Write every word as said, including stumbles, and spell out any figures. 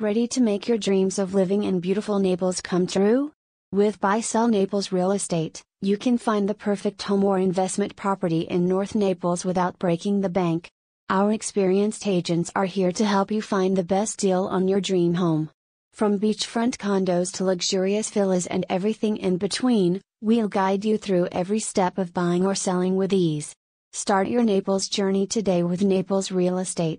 Ready to make your dreams of living in beautiful Naples come true? With Buy Sell Naples Real Estate, you can find the perfect home or investment property in North Naples without breaking the bank. Our experienced agents are here to help you find the best deal on your dream home. From beachfront condos to luxurious villas and everything in between, we'll guide you through every step of buying or selling with ease. Start your Naples journey today with Naples Real Estate.